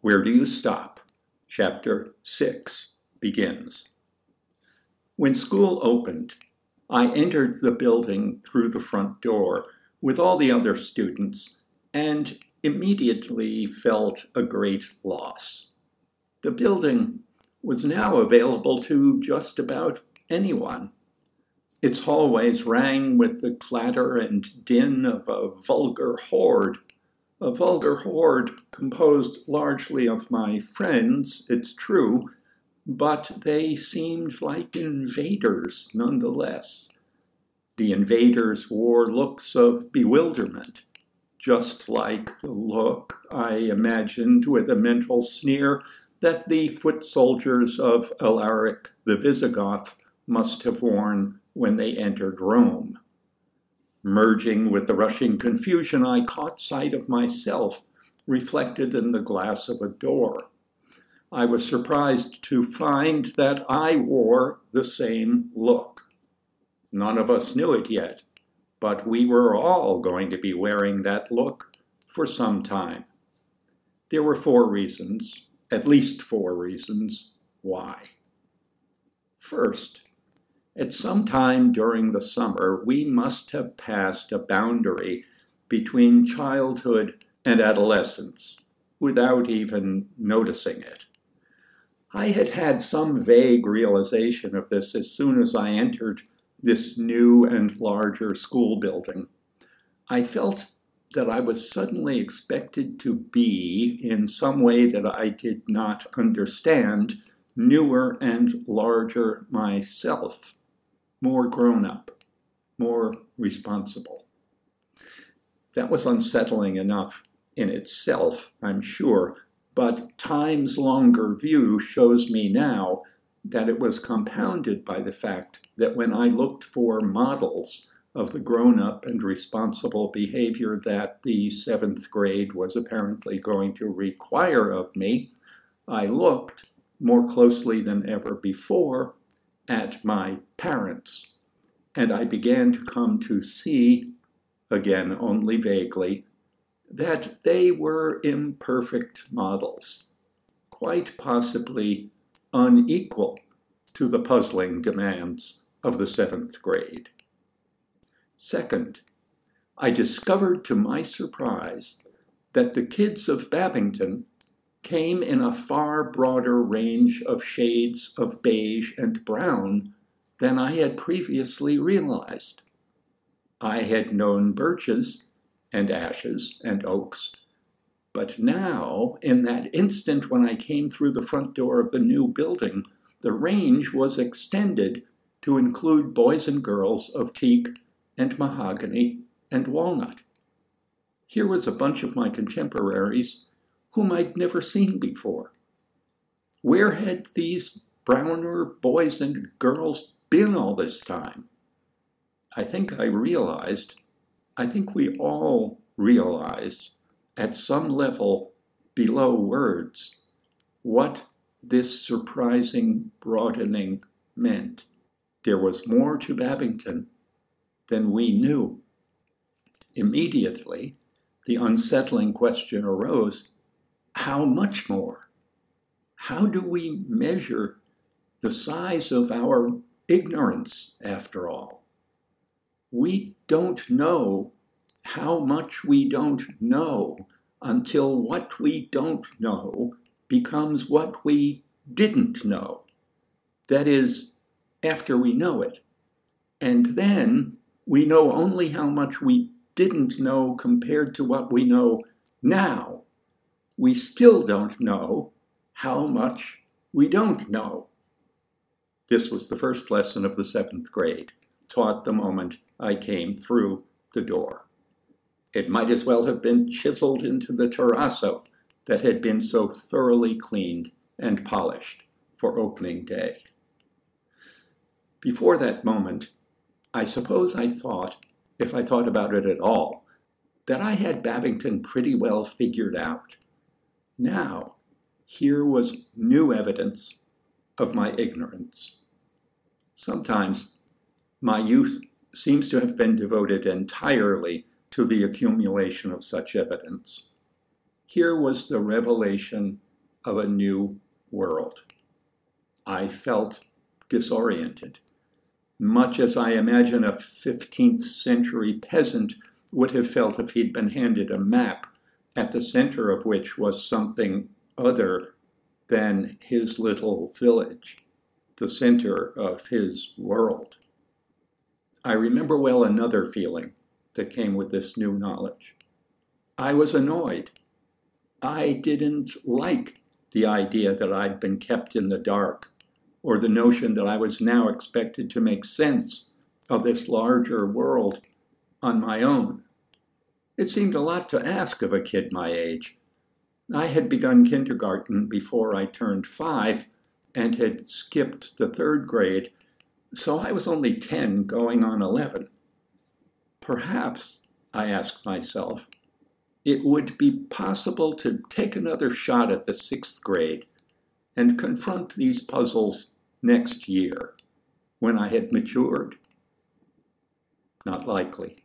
Where do you stop? Chapter 6 begins. When school opened, I entered the building through the front door with all the other students and immediately felt a great loss. The building was now available to just about anyone. Its hallways rang with the clatter and din of a vulgar horde composed largely of my friends, it's true, but they seemed like invaders nonetheless. The invaders wore looks of bewilderment, just like the look I imagined with a mental sneer that the foot soldiers of Alaric the Visigoth must have worn when they entered Rome. Merging with the rushing confusion, I caught sight of myself reflected in the glass of a door. I was surprised to find that I wore the same look. None of us knew it yet, but we were all going to be wearing that look for some time. There were at least four reasons, why. First, at some time during the summer, we must have passed a boundary between childhood and adolescence without even noticing it. I had had some vague realization of this as soon as I entered this new and larger school building. I felt that I was suddenly expected to be, in some way that I did not understand, newer and larger myself. More grown up, more responsible. That was unsettling enough in itself, I'm sure, but time's longer view shows me now that it was compounded by the fact that when I looked for models of the grown up and responsible behavior that the 7th grade was apparently going to require of me, I looked more closely than ever before at my parents, and I began to come to see, again only vaguely, that they were imperfect models, quite possibly unequal to the puzzling demands of the 7th grade. Second, I discovered to my surprise that the kids of Babington came in a far broader range of shades of beige and brown than I had previously realized. I had known birches and ashes and oaks, but now, in that instant when I came through the front door of the new building, the range was extended to include boys and girls of teak and mahogany and walnut. Here was a bunch of my contemporaries whom I'd never seen before. Where had these browner boys and girls been all this time? I think we all realized, at some level below words, what this surprising broadening meant. There was more to Babington than we knew. Immediately, the unsettling question arose, how much more? How do we measure the size of our ignorance, after all? We don't know how much we don't know until what we don't know becomes what we didn't know. That is, after we know it. And then we know only how much we didn't know compared to what we know now. We still don't know how much we don't know. This was the first lesson of the 7th grade, taught the moment I came through the door. It might as well have been chiseled into the terrazzo that had been so thoroughly cleaned and polished for opening day. Before that moment, I suppose I thought, if I thought about it at all, that I had Babington pretty well figured out. Now, here was new evidence of my ignorance. Sometimes my youth seems to have been devoted entirely to the accumulation of such evidence. Here was the revelation of a new world. I felt disoriented, much as I imagine a 15th century peasant would have felt if he'd been handed a map, at the center of which was something other than his little village, the center of his world. I remember well another feeling that came with this new knowledge. I was annoyed. I didn't like the idea that I'd been kept in the dark, or the notion that I was now expected to make sense of this larger world on my own. It seemed a lot to ask of a kid my age. I had begun kindergarten before I turned 5 and had skipped the 3rd grade, so I was only 10 going on 11. Perhaps, I asked myself, it would be possible to take another shot at the 6th grade and confront these puzzles next year, when I had matured. Not likely.